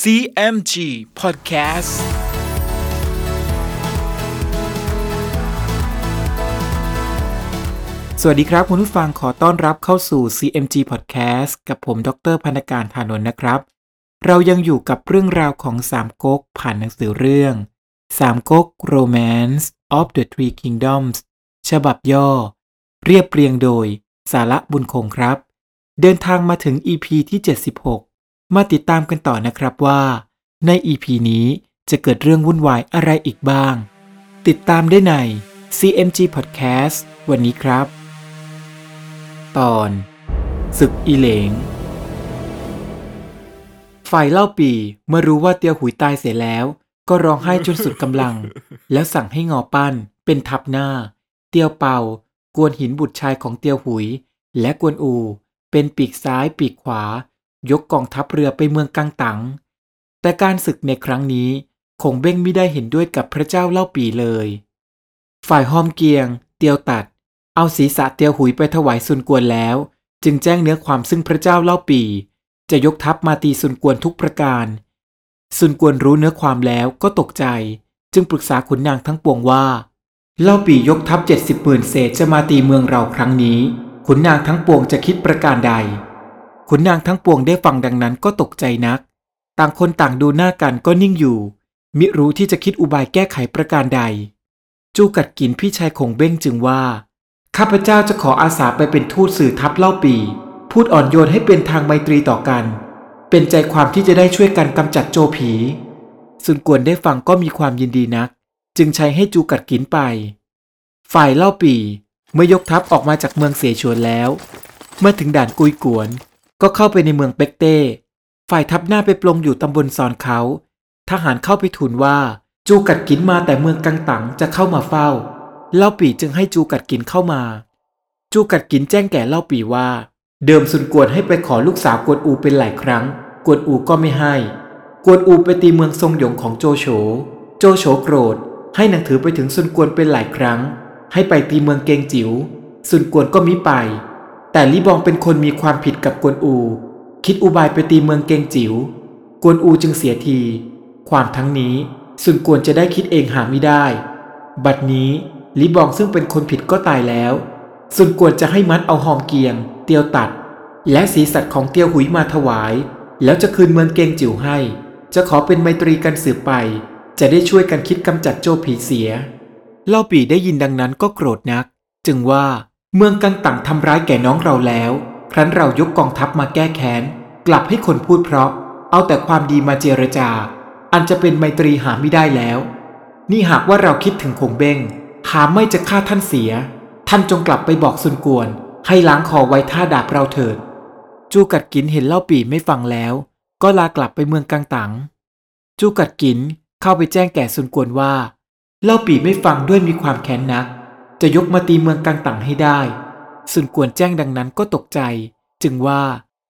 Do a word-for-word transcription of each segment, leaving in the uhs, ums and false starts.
ซี เอ็ม จี Podcastสวัสดีครับคุณผู้ฟังขอต้อนรับเข้าสู่ ซี เอ็ม จี Podcast กับผมดร.พรรณการธานนท์นะครับเรายังอยู่กับเรื่องราวของสามก๊กผ่านหนังสือเรื่องสามก๊ก Romance of the Three Kingdoms ฉบับย่อเรียบเรียงโดยสาระบุญคงครับเดินทางมาถึง อี พี ที่เจ็ดสิบหกมาติดตามกันต่อนะครับว่าใน อี พี นี้จะเกิดเรื่องวุ่นวายอะไรอีกบ้างติดตามได้ใน ซี เอ็ม จี Podcast วันนี้ครับตอนศึกอีเหลงฝ่ายเล่าปี่เมื่อรู้ว่าเตียวหุยตายเสียแล้วก็ร้องไห้จนสุดกำลังแล้วสั่งให้งอปั้นเป็นทับหน้าเตียวเป่ากวนหินบุตรชายของเตียวหุยและกวนอูเป็นปีกซ้ายปีกขวายกกองทัพเรือไปเมืองกังตังแต่การศึกในครั้งนี้คงเบ้งไม่ได้เห็นด้วยกับพระเจ้าเล่าปี่เลยฝ่ายฮอมเกียงเตียวตัดเอาศีรษะเตียวหุยไปถวายซุนกวนแล้วจึงแจ้งเนื้อความซึ่งพระเจ้าเล่าปี่จะยกทัพมาตีซุนกวนทุกประการซุนกวนรู้เนื้อความแล้วก็ตกใจจึงปรึกษาขุนนางทั้งปวงว่าเล่าปี่ยกทัพ เจ็ดสิบหมื่น เศษจะมาตีเมืองเราครั้งนี้ขุนนางทั้งปวงจะคิดประการใดขุนนางทั้งปวงได้ฟังดังนั้นก็ตกใจนักต่างคนต่างดูหน้ากันก็นิ่งอยู่มิรู้ที่จะคิดอุบายแก้ไขประการใดจูกัดกินพี่ชายของเบ้งจึงว่าข้าพเจ้าจะขออาสาไปเป็นทูตสื่อทัพเล่าปี่พูดอ่อนโยนให้เป็นทางไมตรีต่อกันเป็นใจความที่จะได้ช่วยกันกำจัดโจผีซุนกวนได้ฟังก็มีความยินดีนักจึงใช้ให้จูกัดกินไปฝ่ายเล่าปี่เมื่อยกทัพออกมาจากเมืองเสฉวนแล้วเมื่อถึงด่านกุยกวนก็เข้าไปในเมืองเป็กเต้ฝ่ายทัพหน้าไปปลงอยู่ตำบลซอนเขาทหารเข้าไปทูลว่าจูกัดกินมาแต่เมืองกังตังจะเข้ามาเฝ้าเล่าปี่จึงให้จูกัดกินเข้ามาจูกัดกินแจ้งแก่เล่าปี่ว่าเดิมซุนกวนให้ไปขอลูกสาวกวนอูเป็นหลายครั้งกวนอูก็ไม่ให้กวนอูไปตีเมืองซงหยงของโจโฉโจโฉโกรธให้หนังถือไปถึงซุนกวนเป็นหลายครั้งให้ไปตีเมืองเกงจิ๋วซุนกวนก็มิไปแต่ลี่บองเป็นคนมีความผิดกับกวนอูคิดอุบายไปตีเมืองเกงจิ๋วกวนอูจึงเสียทีความทั้งนี้ซุนกวนจะได้คิดเองหาไม่ได้บัดนี้ลี่บองซึ่งเป็นคนผิดก็ตายแล้วซุนกวนจะให้มัดเอาหอมเกียงเตียวตัดและศีรษะของเตียวหุยมาถวายแล้วจะคืนเมืองเกงจิ๋วให้จะขอเป็นไมตรีกันสืบไปจะได้ช่วยกันคิดกำจัดโจผีเสียเล่าปี่ได้ยินดังนั้นก็โกรธนักจึงว่าเมืองกังตังทำร้ายแก่น้องเราแล้วครั้นเรายกกองทัพมาแก้แค้นกลับให้คนพูดเพราะเอาแต่ความดีมาเจรจาอันจะเป็นไมตรีหาไม่ได้แล้วนี่หากว่าเราคิดถึงคงเบ้งหาไม่จะฆ่าท่านเสียท่านจงกลับไปบอกซุนกวนให้ล้างคอไว้ท่าดาบเราเถิดจูกัดกินเห็นเล่าปี่ไม่ฟังแล้วก็ลากลับไปเมืองกังตังจูกัดกินเข้าไปแจ้งแก่ซุนกวนว่าเล่าปี่ไม่ฟังด้วยมีความแค้นนักจะยกมาตีเมืองกังตังให้ได้ซุนกวนแจ้งดังนั้นก็ตกใจจึงว่า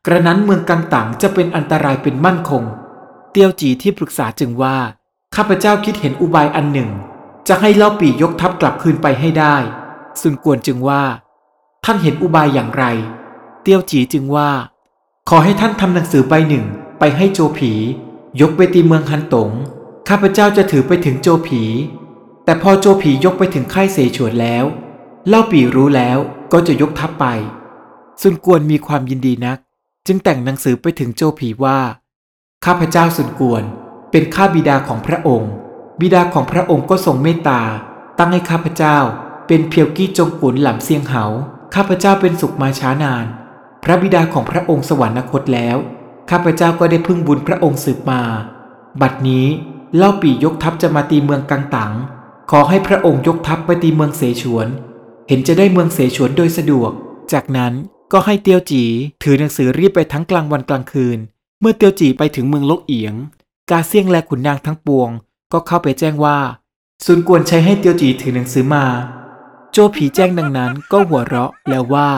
กระนั้นเมืองกังตังจะเป็นอันตรายเป็นมั่นคงเตียวจีที่ปรึกษาจึงว่าข้าพเจ้าคิดเห็นอุบายอันหนึ่งจะให้เล่าปี่ยกทัพกลับคืนไปให้ได้ซุนกวนจึงว่าท่านเห็นอุบายอย่างไรเตียวจีจึงว่าขอให้ท่านทำหนังสือใบหนึ่งไปให้โจผียกไปตีเมืองฮันตงข้าพเจ้าจะถือไปถึงโจผีแต่พอโจผียกไปถึงค่ายเสฉวนแล้วเล่าปี่รู้แล้วก็จะยกทัพไปซุนกวนมีความยินดีนักจึงแต่งหนังสือไปถึงโจผีว่าข้าพเจ้าซุนกวนเป็นข้าบิดาของพระองค์บิดาของพระองค์ก็ทรงเมตตาตั้งให้ข้าพเจ้าเป็นเพียวกี้จงกุนหลำเซียงเหาข้าพเจ้าเป็นสุขมาช้านานพระบิดาของพระองค์สวรรคตแล้วข้าพเจ้าก็ได้พึ่งบุญพระองค์สืบมาบัดนี้เล่าปี่ยกทัพจะมาตีเมืองกังตังขอให้พระองค์ยกทัพไปตีเมืองเสฉวนเห็นจะได้เมืองเสฉวนโดยสะดวกจากนั้นก็ให้เตียวจีถือหนังสือรีบไปทั้งกลางวันกลางคืนเมื่อเตียวจีไปถึงเมืองลกเอียงกาเซียงและขุนนางทั้งปวงก็เข้าไปแจ้งว่าซุนกวนใช้ให้เตียวจีถือหนังสือมาโจผีแจ้งดังนั้นก็หัวเราะแล้วว่า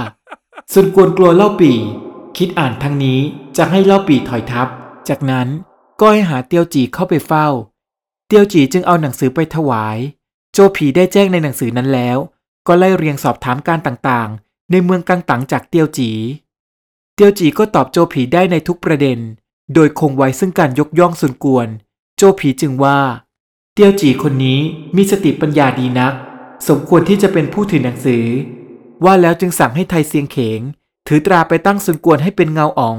ซุนกวนกลัวเล่าปี่คิดอ่านทั้งนี้จะให้เล่าปี่ถอยทัพจากนั้นก็ให้หาเตียวจีเข้าไปเฝ้าเตียวจีจึงเอาหนังสือไปถวายโจผีได้แจ้งในหนังสือนั้นแล้วก็ไล่เรียงสอบถามการต่างๆในเมืองกังตังจากเตียวจีเตียวจีก็ตอบโจผีได้ในทุกประเด็น โดยคงไว้ซึ่งการยกย่องส่วนกวนโจผีจึงว่าเตียวจีคนนี้มีสติปัญญาดีนักสมควรที่จะเป็นผู้ถือหนังสือว่าแล้วจึงสั่งให้ไทเซียงเขงถือตราไปตั้งส่วนกวนให้เป็นเงาอ๋อง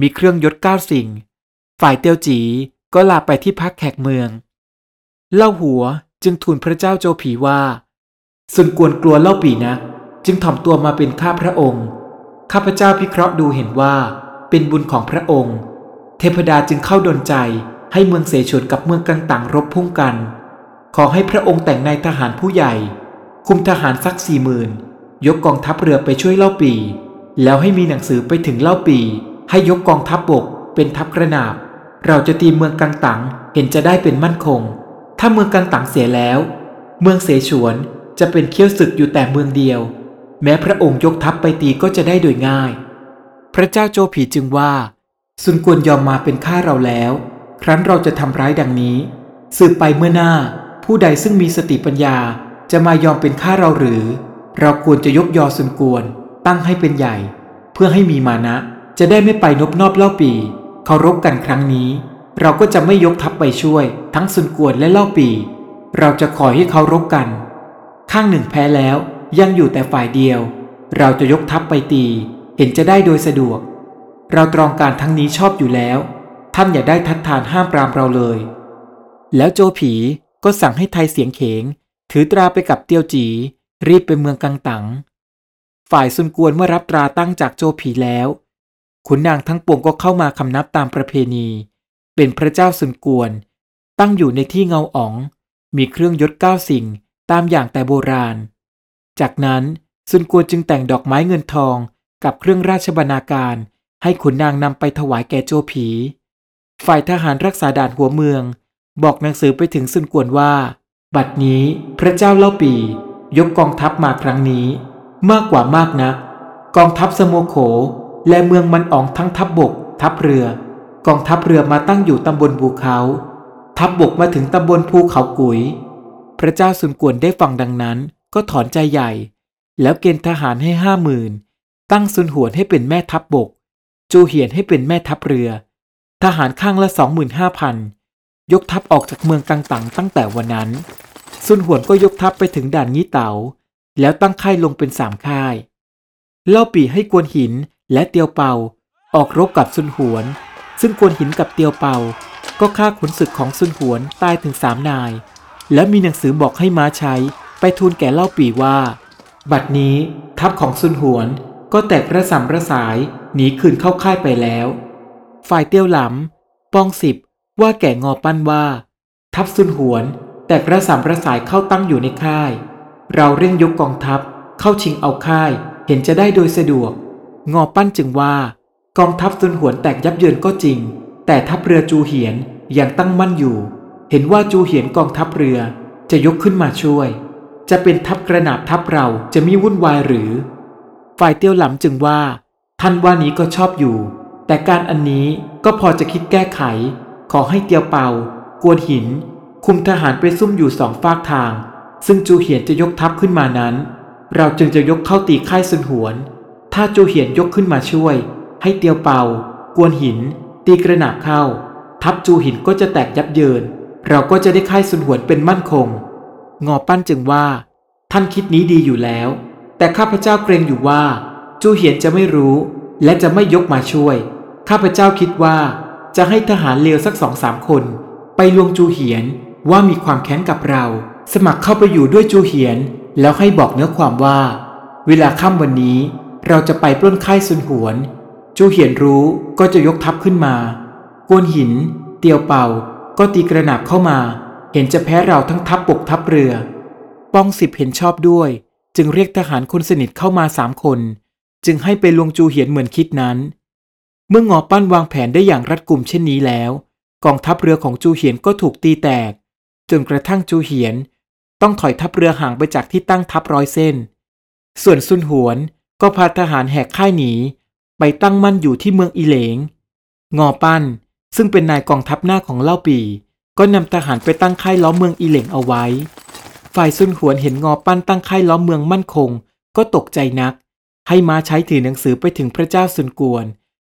มีเครื่องยศเก้าสิ่งฝ่ายเตียวจีก็ลาไปที่พักแขกเมืองเล่าหัวจึงทูลพระเจ้าโจผีว่าส่วนกวนกลัวเล่าปี่นักจึงถ่อมตัวมาเป็นข้าพระองค์ข้าพเจ้าพิเคราะห์ดูเห็นว่าเป็นบุญของพระองค์เทพดาจึงเข้าดลใจให้เมืองเสฉวนกับเมืองกังต่างรบพุ่งกันขอให้พระองค์แต่งนายทหารผู้ใหญ่คุมทหารสักสี่หมื่นยกกองทัพเรือไปช่วยเล่าปีแล้วให้มีหนังสือไปถึงเล่าปีให้ยกกองทัพบกเป็นทัพกระนาบเราจะตีเมืองกังตังเห็นจะได้เป็นมั่นคงถ้าเมืองกังตังเสียแล้วเมืองเสฉวนจะเป็นเขี้ยวศึกอยู่แต่เมืองเดียวแม้พระองค์ยกทัพไปตีก็จะได้โดยง่ายพระเจ้าโจผีจึงว่าซุนกวนยอมมาเป็นข้าเราแล้วครั้นเราจะทำร้ายดังนี้สืบไปเมื่อหน้าผู้ใดซึ่งมีสติปัญญาจะมายอมเป็นข้าเราหรือเราควรจะยกยอซุนกวนตั้งให้เป็นใหญ่เพื่อให้มีมานะจะได้ไม่ไปนบนอบเล่าปีเคารพกันครั้งนี้เราก็จะไม่ยกทัพไปช่วยทั้งซุนกวนและเล่าปีเราจะคอยให้เคารพกันข้างหนึ่งแพ้แล้วยังอยู่แต่ฝ่ายเดียวเราจะยกทัพไปตีเห็นจะได้โดยสะดวกเราตรองการทั้งนี้ชอบอยู่แล้วท่านอย่าได้ทัดทานห้ามปรามเราเลยแล้วโจผีก็สั่งให้ไทเสียงเขงถือตราไปกับเตียวจีรีบไปเมืองกังตังฝ่ายซุนกวนเมื่อรับตราตั้งจากโจผีแล้วขุนนางทั้งปวงก็เข้ามาคำนับตามประเพณีเป็นพระเจ้าซุนกวนตั้งอยู่ในที่เงาอ๋องมีเครื่องยศเก้าสิ่งตามอย่างแต่โบราณจากนั้นซุนกวนจึงแต่งดอกไม้เงินทองกับเครื่องราชบรรณาการให้ขุนนางนำไปถวายแก่โจผีฝ่ายทหารรักษาด่านหัวเมืองบอกหนังสือไปถึงซุนกวนว่าบัดนี้พระเจ้าเล่าปียกกองทัพมาครั้งนี้มากกว่ามากนักกองทัพสโมโขและเมืองมันอ๋องทั้งทัพบกทัพเรือกองทัพเรือมาตั้งอยู่ตำบลบูเขาทัพบกมาถึงตำบลภูเขากุยพระเจ้าซุนกวนได้ฟังดังนั้นก็ถอนใจใหญ่แล้วเกณฑ์ทหารให้ห้าหมื่นตั้งซุนหวนให้เป็นแม่ทัพบกจูเหียนให้เป็นแม่ทัพเรือทหารข้างละ สองหมื่นห้าพัน ยกทัพออกจากเมืองกังตังตั้งแต่วันนั้นซุนหวนก็ยกทัพไปถึงด่านยี่เต๋าแล้วตั้งค่ายลงเป็นสามค่ายเล่าปี่ให้กวนหินและเตียวเปาออกรบกับซุนหวนซึ่งกวนหินกับเตียวเปาก็ฆ่าขุนศึกของซุนหวนตายถึงสามนายและมีหนังสือบอกให้ม้าใช้ไปทูลแก่เล่าปี่ว่าบัดนี้ทัพของซุนหวนก็แตกระส่ำระสายหนีคืนเข้าค่ายไปแล้วฝ่ายเตียวหลำปองสิบว่าแก่งอปั้นว่าทัพซุนหวนแตกระส่ำระสายเข้าตั้งอยู่ในค่ายเราเร่งยกกองทัพเข้าชิงเอาค่ายเห็นจะได้โดยสะดวกงอปั้นจึงว่ากองทัพซุนหวนแตกยับเยินก็จริงแต่ทัพเรือจูเหียนยังตั้งมั่นอยู่เห็นว่าจูเหียนกองทัพเรือจะยกขึ้นมาช่วยจะเป็นทัพกระหนาบทัพเราจะมิวุ่นวายหรือฝ่ายเตียวหลำจึงว่าท่านว่านี้ก็ชอบอยู่แต่การอันนี้ก็พอจะคิดแก้ไขขอให้เตียวเปากวนหินคุมทหารไปซุ่มอยู่สองฝากทางซึ่งจูเหียนจะยกทัพขึ้นมานั้นเราจึงจะยกเข้าตีค่ายซุนหวนถ้าจูเหียนยกขึ้นมาช่วยให้เตียวเปากวนหินตีกระหนาบเข้าทัพจูหินก็จะแตกยับเยินเราก็จะได้ค่ายซุนหวนเป็นมั่นคงงอปั้นจึงว่าท่านคิดนี้ดีอยู่แล้วแต่ข้าพเจ้าเกรงอยู่ว่าจูเหียนจะไม่รู้และจะไม่ยกมาช่วยข้าพเจ้าคิดว่าจะให้ทหารเลวสัก สองสาม คนไปลวงจูเหียนว่ามีความแค้นกับเราสมัครเข้าไปอยู่ด้วยจูเหียนแล้วให้บอกเนื้อความว่าเวลาค่ำวันนี้เราจะไปปล้นค่ายซุนหวนจูเหียนรู้ก็จะยกทัพขึ้นมากวนหินเตียวเปาก็ตีกระหนาบเข้ามาเห็นจะแพ้เราทั้งทัพบกทัพเรือป้องสิบเห็นชอบด้วยจึงเรียกทหารคนสนิทเข้ามาสามคนจึงให้ไปลวงจูเหียนเหมือนคิดนั้นเมื่องอปั้นวางแผนได้อย่างรัดกุมเช่นนี้แล้วกองทัพเรือของจูเหียนก็ถูกตีแตกจนกระทั่งจูเหียนต้องถอยทัพเรือห่างไปจากที่ตั้งทัพร้อยเส้นส่วนซุนหวนก็พาทหารแหกค่ายหนีไปตั้งมั่นอยู่ที่เมืองอีเหลงงอปั้นซึ่งเป็นนายกองทัพหน้าของเล่าปี่ก็นำทหารไปตั้งค่ายล้อมเมืองอีเหลงเอาไว้ฝ่ายซุนหวนเห็นงอปั้นตั้งค่ายล้อมเมืองมั่นคงก็ตกใจนักให้ม้าใช้ถือหนังสือไปถึงพระเจ้าซุนกวน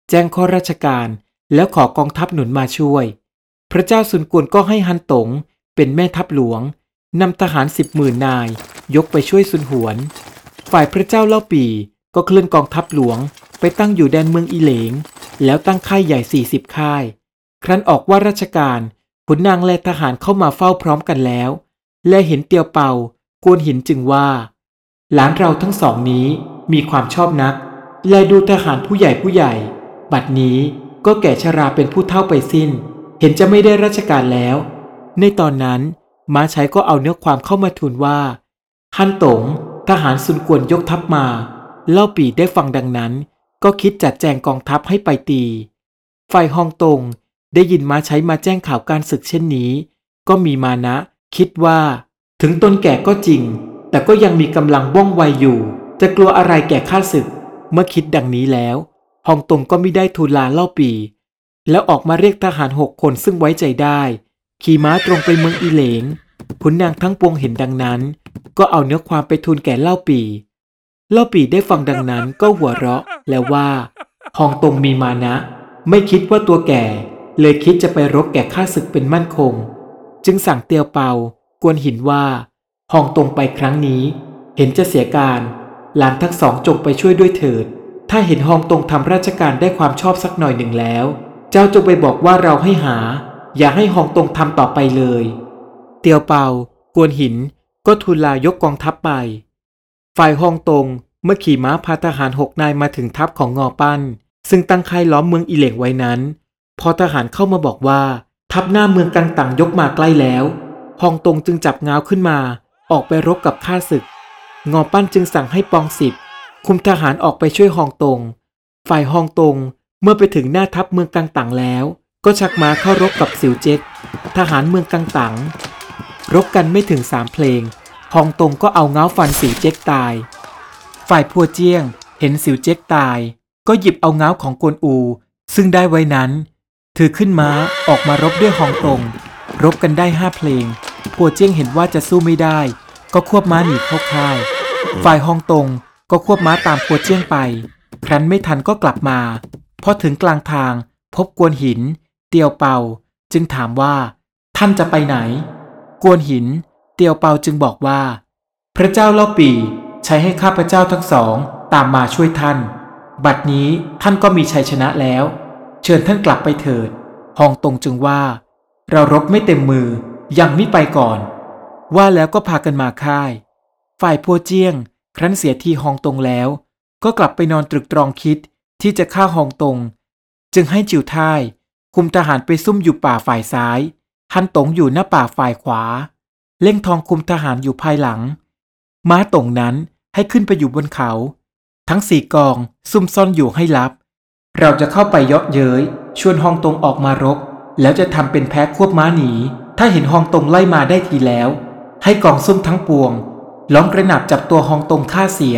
แจ้งข้อราชการ แล้วขอกองทัพหนุนมาช่วยพระเจ้าซุนกวนก็ให้ฮันตงเป็นแม่ทัพหลวงนำทหารสิบหมื่นนายยกไปช่วยซุนหวนฝ่ายพระเจ้าเล่าปี่ก็เคลื่อนกองทัพหลวงไปตั้งอยู่แดนเมืองอีเหลงแล้วตั้งค่ายใหญ่สี่สิบค่ายครั้นออกว่าราชการขุนนางและทหารเข้ามาเฝ้าพร้อมกันแล้วและเห็นเตียวเปากวนหินจึงว่าหลานเราทั้งสองนี้มีความชอบนักและดูทหารผู้ใหญ่ผู้ใหญ่บัดนี้ก็แก่ชราเป็นผู้เฒ่าไปสิ้นเห็นจะไม่ได้ราชการแล้วในตอนนั้นม้าใช้ก็เอาเนื้อความเข้ามาทูลว่าฮั่นตงทหารซุนกวนยกทัพมาเล่าปี่ได้ฟังดังนั้นก็คิดจัดแจงกองทัพให้ไปตีฝ่ายฮองตงได้ยินม้าใช้มาแจ้งข่าวการศึกเช่นนี้ก็มีมานะคิดว่าถึงตนแก่ก็จริงแต่ก็ยังมีกำลังว่องไวอยู่จะกลัวอะไรแก่ข้าศึกเมื่อคิดดังนี้แล้วฮองตงก็มิได้ทูลลาเล่าปี่แล้วออกมาเรียกทหารหกคนซึ่งไว้ใจได้ขี่ม้าตรงไปเมืองอีเหลงขุนนางทั้งปวงเห็นดังนั้นก็เอาเนื้อความไปทูลแก่เล่าปี่เล่าปี่ได้ฟังดังนั้นก็หัวเราะแล้วว่าฮองตงมีมานะไม่คิดว่าตัวแก่เลยคิดจะไปรบแก่ข้าศึกเป็นมั่นคงจึงสั่งเตียวเปากวนหินว่าฮองตงไปครั้งนี้เห็นจะเสียการหลานทั้งสองจงไปช่วยด้วยเถิดถ้าเห็นฮองตงทำราชการได้ความชอบสักหน่อยหนึ่งแล้วเจ้าจงไปบอกว่าเราให้หาอย่าให้ฮองตงทำต่อไปเลยเตียวเปากวนหินก็ทูลลายกกองทัพไปฝ่ายฮองตงเมื่อขี่ม้าพาทหารหกนายมาถึงทัพของงอปั้นซึ่งตั้งค่ายล้อมเมืองอีเหลงไว้นั้นพอทหารเข้ามาบอกว่าทัพหน้าเมืองกังตังยกมาใกล้แล้วฮองตงจึงจับง้าวขึ้นมาออกไปรบกับข้าศึกงอปั้นจึงสั่งให้ปองสิบคุมทหารออกไปช่วยฮองตงฝ่ายฮองตงเมื่อไปถึงหน้าทัพเมืองกังตังแล้วก็ชักม้าเข้ารบกับสิวเจ็กทหารเมืองกังตังรบกันไม่ถึงสามเพลงฮองตงก็เอาง้าวฟันสิวเจ็กตายฝ่ายพัวเจี้ยงเห็นสิวเจ็กตายก็หยิบเอาง้าวของกวนอูซึ่งได้ไว้นั้นถือขึ้นม้าออกมารบด้วยฮองตงรบกันได้ห้าเพลงพัวเจี้ยงเห็นว่าจะสู้ไม่ได้ก็ควบม้าหนีเข้าค่ายฝ่ายฮองตงก็ควบม้าตามพัวเจี้ยงไปครั้นไม่ทันก็กลับมาพอถึงกลางทางพบกวนหินเตียวเปาจึงถามว่าท่านจะไปไหนกวนหินเตียวเปาจึงบอกว่าพระเจ้าเล่าปี่ใช้ให้ข้าพเจ้าทั้งสองตามมาช่วยท่านบัดนี้ท่านก็มีชัยชนะแล้วเชิญท่านกลับไปเถิดฮองตงจึงว่าเรารบไม่เต็มมือยังไม่ไปก่อนว่าแล้วก็พากันมาค่ายฝ่ายพัวเจี้ยงครั้นเสียทีฮองตงแล้วก็กลับไปนอนตรึกตรองคิดที่จะฆ่าฮองตงจึงให้จิวท่ายคุมทหารไปซุ่มอยู่ป่าฝ่ายซ้ายฮันตงอยู่หน้าป่าฝ่ายขวาเล่งทองคุมทหารอยู่ภายหลังม้าตงนั้นให้ขึ้นไปอยู่บนเขาทั้งสี่กองซุ่มซ่อนอยู่ให้ลับเราจะเข้าไปเยาะเย้ยชวนฮองตงออกมารบแล้วจะทำเป็นแพ้ควบม้าหนีถ้าเห็นฮองตงไล่มาได้ทีแล้วให้กองซุ่มทั้งปวงล้อมกระหนับจับตัวฮองตงฆ่าเสีย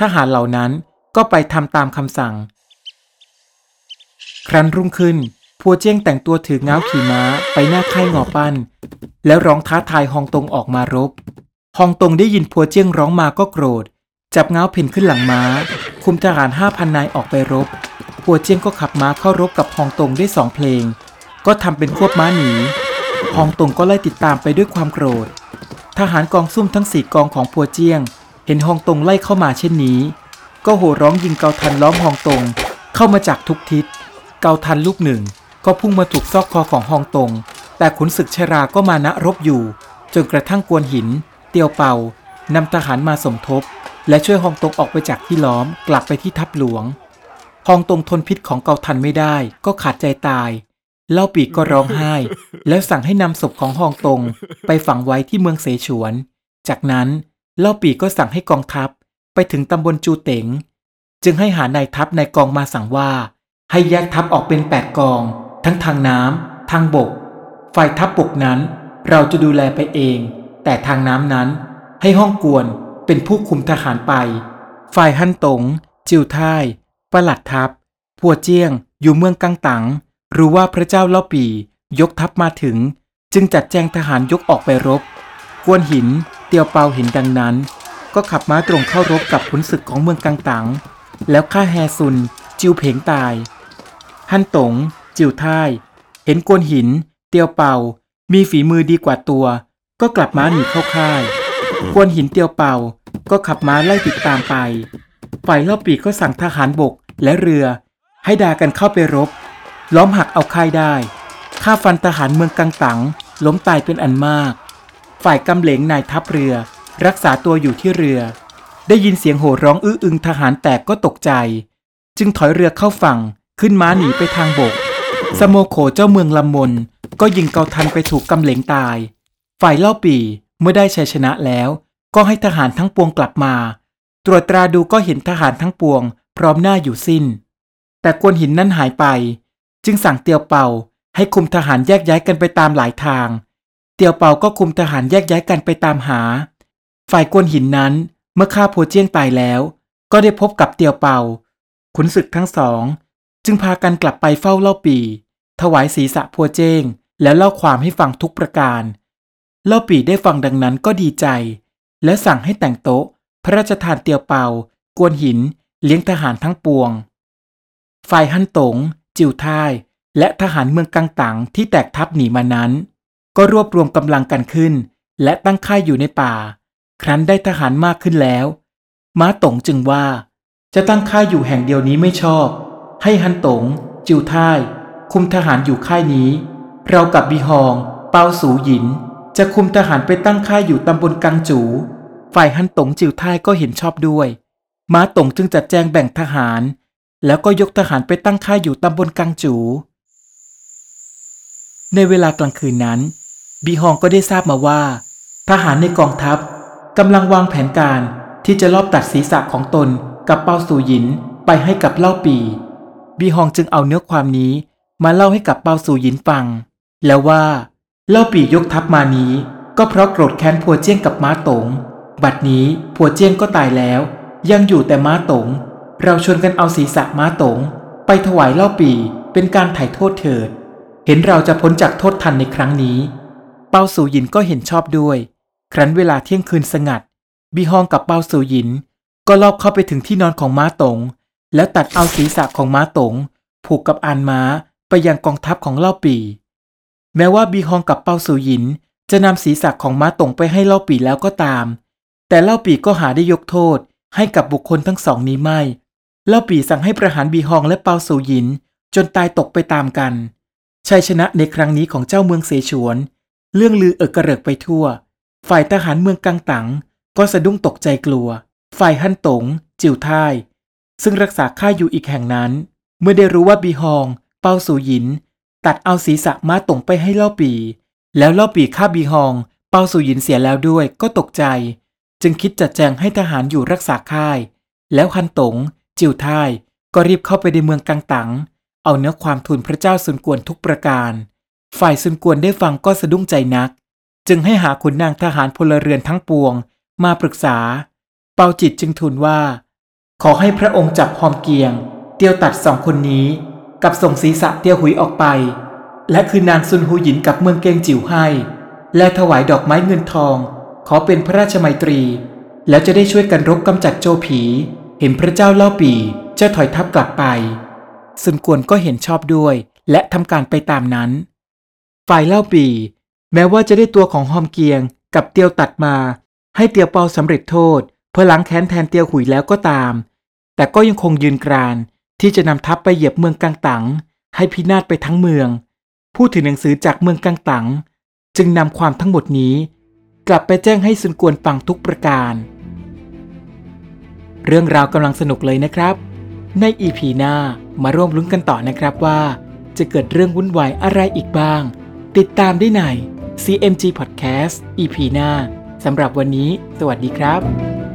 ทหารเหล่านั้นก็ไปทำตามคำสั่งครั้นรุ่งขึ้นพัวเจี้ยงแต่งตัวถือง้าวขี่ม้าไปหน้าค่ายงอปั้นแล้วร้องท้าทายฮองตงออกมารบฮองตงได้ยินพัวเจี้ยงร้องมาก็โกรธจับง้าวเพ่นขึ้นหลังม้าคุมทหารห้าพันนายออกไปรบพัวเจี้ยงก็ขับม้าเข้ารบกับฮองตงได้สองเพลงก็ทำเป็นควบม้าหนีฮองตงก็ไล่ติดตามไปด้วยความโกรธทหารกองซุ่มทั้งสี่กองของพัวเจี้ยงเห็นฮองตงไล่เข้ามาเช่นนี้ก็โห่ร้องยิงเกาทันล้อมฮองตงเข้ามาจากทุกทิศเกาทันลูกหนึ่งก็พุ่งมาถูกซอกคอของฮองตงแต่ขุนศึกชราก็มานะรบอยู่จนกระทั่งกวนหินเตียวเปานำทหารมาสมทบและช่วยฮองตงออกไปจากที่ล้อมกลับไปที่ทัพหลวงฮองตงทนพิษของเกาทันไม่ได้ก็ขาดใจตายเล่าปี่ก็ร้องไห้แล้วสั่งให้นำศพของฮองตงไปฝังไว้ที่เมืองเสฉวนจากนั้นเล่าปี่ก็สั่งให้กองทัพไปถึงตำบลจูเต๋งจึงให้หานายทัพนายกองมาสั่งว่าให้แยกทัพออกเป็นแปดกองทั้งทางน้ำทางบกฝ่ายทัพบกนั้นเราจะดูแลไปเองแต่ทางน้ำนั้นให้ฮ่องกวนเป็นผู้คุมทหารไปฝ่ายฮั่นตงจิวท่ายปลัดทัพพัวเจี้ยงอยู่เมืองกังตังรู้ว่าพระเจ้าเล่าปี่ยกทัพมาถึงจึงจัดแจงทหารยกออกไปรบกวนหินเตียวเปาเห็นดังนั้นก็ขับม้าตรงเข้ารบกับขุนศึกของเมืองกังตังแล้วฆ่าแฮซุนจิวเผงตายฮั่นตง จิวท่ายเห็นกวนหินเตียวเป่ามีฝีมือดีกว่าตัวก็กลับม้าหนีเข้าค่ายกวนหินเตียวเป่าก็ขับม้าไล่ติดตามไปฝ่ายล่อปีกก็สั่งทหารบกและเรือให้ดากันเข้าไปรบล้อมหักเอาค่ายได้ฆ่าฟันทหารเมืองกังตังล้มตายเป็นอันมากฝ่ายกำเหลงนายทัพเรือรักษาตัวอยู่ที่เรือได้ยินเสียงโห่ร้องอื้ออึงทหารแตกก็ตกใจจึงถอยเรือเข้าฝั่งขึ้นม้าหนีไปทางบกสโมโขเจ้าเมืองลำมนก็ยิงเกาทันไปถูกกำเหลงตายฝ่ายเล่าปี่เมื่อได้ชัยชนะแล้วก็ให้ทหารทั้งปวงกลับมาตรวจตราดูก็เห็นทหารทั้งปวงพร้อมหน้าอยู่สิ้นแต่กวนหินนั้นหายไปจึงสั่งเตียวเป่าให้คุมทหารแยกย้ายกันไปตามหลายทางเตียวเป่าก็คุมทหารแยกย้ายกันไปตามหาฝ่ายกวนหินนั้นเมื่อฆ่าโพเจี้ยนตายแล้วก็ได้พบกับเตียวเป่าขุนศึกทั้งสองจึงพากันกลับไปเฝ้าเล่าปี่ถวายศีรษะโพเจี้ยนแล้วเล่าความให้ฟังทุกประการเล่าปี่ได้ฟังดังนั้นก็ดีใจและสั่งให้แต่งโต๊ะพระราชทานเตียวเป่ากวนหินเลี้ยงทหารทั้งปวงฝ่ายฮั่นตงจิวท่ายและทหารเมืองกังตังที่แตกทัพหนีมานั้นก็รวบรวมกำลังกันขึ้นและตั้งค่ายอยู่ในป่าครั้นได้ทหารมากขึ้นแล้วม้าตงจึงว่าจะตั้งค่ายอยู่แห่งเดียวนี้ไม่ชอบให้ฮั่นตงจิวท่ายคุมทหารอยู่ค่ายนี้เรากับบีฮองเปาสูหยินจะคุมทหารไปตั้งค่ายอยู่ตำบลกังจูฝ่ายฮั่นตงจิวท่ายก็เห็นชอบด้วยม้าตงจึงจัดแจงแบ่งทหารแล้วก็ยกทหารไปตั้งค่ายอยู่ตำบลกังจูในเวลากลางคืนนั้นบีฮองก็ได้ทราบมาว่าทหารในกองทัพกำลังวางแผนการที่จะลอบตัดศีรษะของตนกับเปาสูหยินไปให้กับเล่าปี่บีฮองจึงเอาเนื้อความนี้มาเล่าให้กับเปาสูหยินฟังแล้วว่าเล่าปี่ยกทัพมานี้ก็เพราะโกรธแค้นพัวเจี้ยนกับม้าตงบัดนี้พัวเจี้ยนก็ตายแล้วยังอยู่แต่ม้าตงเราชวนกันเอาศีรษะม้าตงไปถวายเล่าปี่เป็นการไถ่โทษเถิดเห็นเราจะพ้นจากโทษทันในครั้งนี้เปาสูหยินก็เห็นชอบด้วยครั้นเวลาเที่ยงคืนสงัดบีฮองกับเปาสูหยินก็ลอบเข้าไปถึงที่นอนของม้าตงแล้วตัดเอาศีรษะของม้าตงผูกกับอานม้าไปยังกองทัพของเล่าปี่แม้ว่าบีฮองกับเปาสูหยินจะนำศีรษะของม้าตงไปให้เล่าปี่แล้วก็ตามแต่เล่าปี่ก็หาได้ยกโทษให้กับบุคคลทั้งสองนี้ไม่เล่าปี่สั่งให้ประหารบีฮองและเปาสูหยินจนตายตกไปตามกันชัยชนะในครั้งนี้ของเจ้าเมืองเสฉวนเรื่องลือเอิกกระเริกไปทั่วฝ่ายทหารเมืองกังตังก็สะดุ้งตกใจกลัวฝ่ายฮั่นตงจิวท่ายซึ่งรักษาค่ายอยู่อีกแห่งนั้นเมื่อได้รู้ว่าบีฮองเปาสูหยินตัดเอาศีรษะม้าตงไปให้เล่าปี่แล้วเล่าปี่ฆ่าบีฮองเปาสูหยินเสียแล้วด้วยก็ตกใจจึงคิดจัดแจงให้ทหารอยู่รักษาค่ายแล้วฮั่นตงจิวท่ายก็รีบเข้าไปในเมืองกังตังเอาเนื้อความทูลพระเจ้าซุนกวนทุกประการฝ่ายซุนกวนได้ฟังก็สะดุ้งใจนักจึงให้หาขุนนางทหารพลเรือนทั้งปวงมาปรึกษาเปาจิตจึงทูลว่าขอให้พระองค์จับหอมเกียงเตียวตัดสองคนนี้กับส่งศีรษะเตียวหุยออกไปและคืนนางซุนหูหยินกับเมืองเกงจิ๋วให้และถวายดอกไม้เงินทองขอเป็นพระราชไมตรีแล้วจะได้ช่วยกันรบกำจัดโจผีเห็นพระเจ้าเล่าปี่จะถอยทัพกลับไปซุนกวนก็เห็นชอบด้วยและทำการไปตามนั้นฝ่ายเล่าปี่แม้ว่าจะได้ตัวของหอมเกียงกับเตียวตัดมาให้เตียวเปาสำเร็จโทษเพื่อล้างแค้นแทนเตียวหุยแล้วก็ตามแต่ก็ยังคงยืนกรานที่จะนำทัพไปเหยียบเมืองกังตังให้พินาศไปทั้งเมืองผู้ถือหนังสือจากเมืองกังตังจึงนำความทั้งหมดนี้กลับไปแจ้งให้ซุนกวนฟังทุกประการเรื่องราวกำลังสนุกเลยนะครับใน อี พี หน้ามาร่วมลุ้นกันต่อนะครับว่าจะเกิดเรื่องวุ่นวายอะไรอีกบ้างติดตามได้ใน ซี เอ็ม จี Podcast อี พี หน้าสำหรับวันนี้สวัสดีครับ